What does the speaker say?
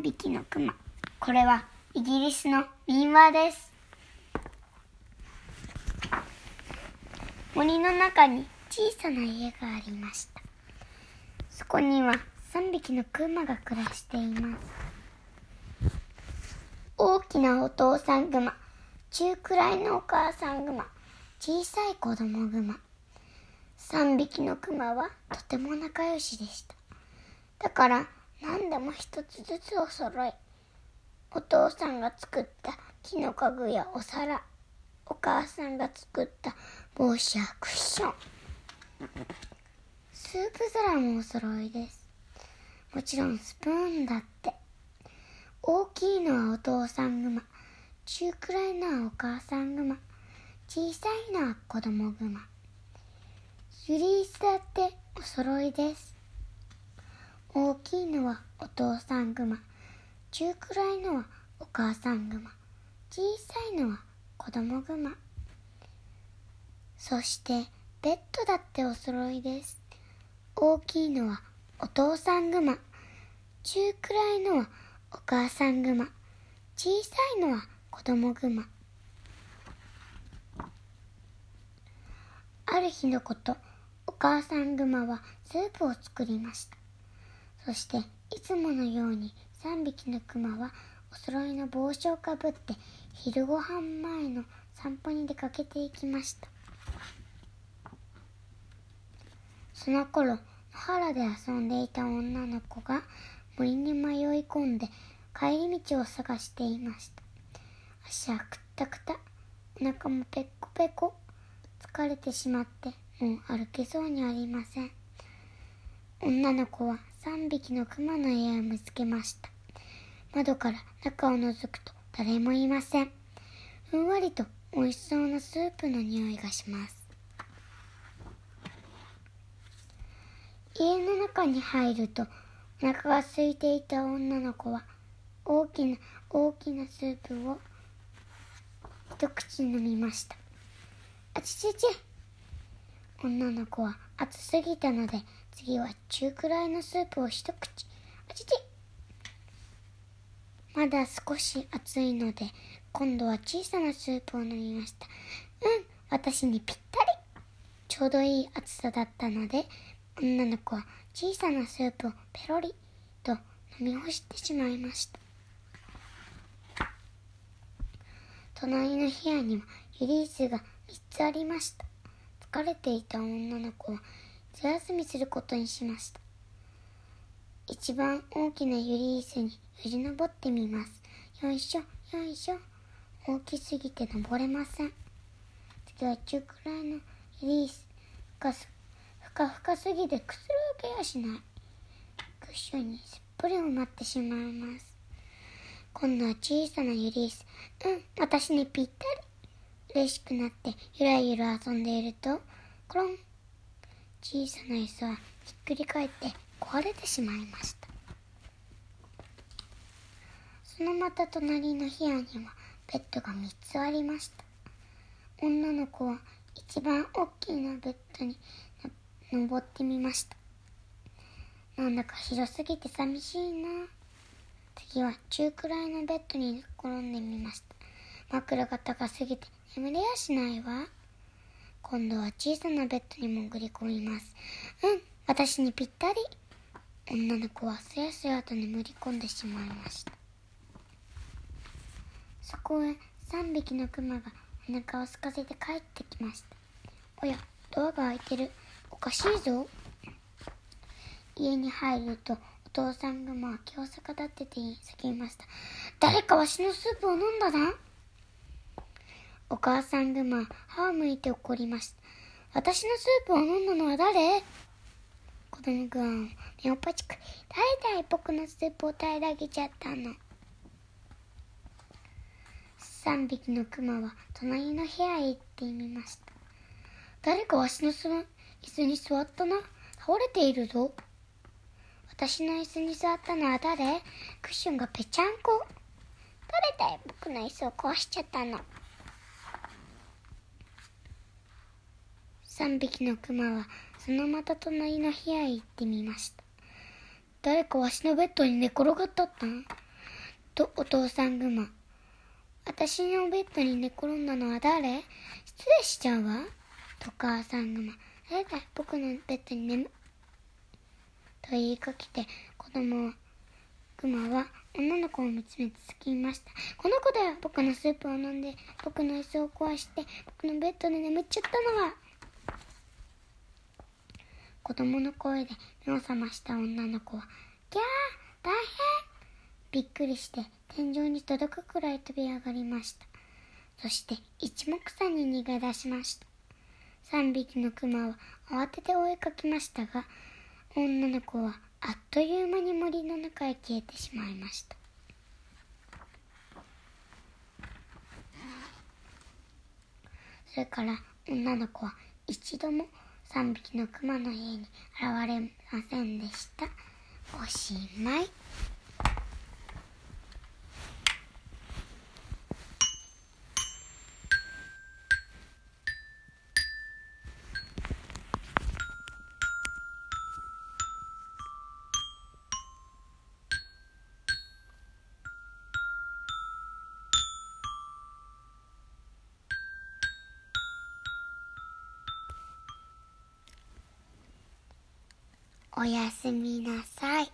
3匹のクマ。これはイギリスの民話です。森の中に小さな家がありました。そこには3匹のクマが暮らしています。大きなお父さんグマ、中くらいのお母さんグマ、小さい子供グマ。3匹のクマはとても仲良しでした。だから何でも一つずつお揃い、お父さんが作った木の家具やお皿、お母さんが作った帽子やクッション、スープ皿もお揃いです。もちろんスプーンだって。大きいのはお父さんグマ、中くらいのはお母さんグマ、小さいのは子供グマ。ユリイスだってお揃いです。大きいのはお父さんグマ、中くらいのはお母さんグマ、小さいのは子供グマ。そしてベッドだってお揃いです。大きいのはお父さんグマ、中くらいのはお母さんグマ、小さいのは子供グマ。ある日のこと、お母さんグマはスープを作りました。そしていつものように3匹のクマはお揃いの帽子をかぶって昼ごはん前の散歩に出かけていきました。その頃、野原で遊んでいた女の子が森に迷い込んで帰り道を探していました。足はくったくた、お腹もペコペコ、疲れてしまってもう歩けそうにありません。女の子は3匹のクマの家を見つけました。窓から中を覗くと誰もいません。ふんわりと美味しそうなスープの匂いがします。家の中に入るとお腹が空いていた女の子は大きなスープを一口飲みました。あちちち、女の子は熱すぎたので次は中くらいのスープを一口。あちち、まだ少し熱いので今度は小さなスープを飲みました。うん、私にぴったり。ちょうどいい熱さだったので女の子は小さなスープをペロリと飲み干してしまいました。隣の部屋にはユリースが3つありました。疲れていた女の子は一休みすることにしました。一番大きなユリイスによじ登ってみます。よいしょよいしょ、大きすぎて登れません。次は中くらいのユリイス。ふかふかすぎてくするわけやしない。クッションにすっぽり埋まってしまいます。今度は小さなユリイス。うん、私にぴったり。嬉しくなってゆらゆら遊んでいると、コロン、小さな椅子はひっくり返って壊れてしまいました。そのまた隣の部屋にはベッドが3つありました。女の子は一番大きなベッドに登ってみました。なんだか広すぎて寂しいな。次は中くらいのベッドに転んでみました。枕が高すぎて眠れやしないわ。今度は小さなベッドに潜り込みます。うん、私にぴったり。女の子はすやすやと眠り込んでしまいました。そこへ3匹のクマがお腹を空かせて帰ってきました。おや、ドアが開いてる。おかしいぞ。家に入るとお父さんグマは気を逆立ってて叫びました。誰かわしのスープを飲んだな。お母さんグマは歯をむいて怒りました。私のスープを飲んだのは誰？子供グマは目をパチクリ。だいだい僕のスープを平らげちゃったの。3匹のクマは隣の部屋へ行ってみました。誰かわしの椅子に座ったな。倒れているぞ。私の椅子に座ったのは誰？クッションがぺちゃんこ。誰だい僕の椅子を壊しちゃったの。3匹のクマはそのまた隣の部屋へ行ってみました。誰かわしのベッドに寝転がったったん。とお父さんグマ。私のベッドに寝転んだのは誰？失礼しちゃうわ。と母さんグマ。誰だい、僕のベッドに眠。と言いかけて、子供は、グマは女の子を見つめ続きました。この子だよ。僕のスープを飲んで、僕の椅子を壊して、僕のベッドで眠っちゃったのは。子供の声で目を覚ました女の子は、ギャー、大変、びっくりして天井に届くくらい飛び上がりました。そして一目散に逃げ出しました。3匹のクマは慌てて追いかけましたが、女の子はあっという間に森の中へ消えてしまいました。それから女の子は一度も3匹のクマの家に現れませんでした。おしまい。おやすみなさい。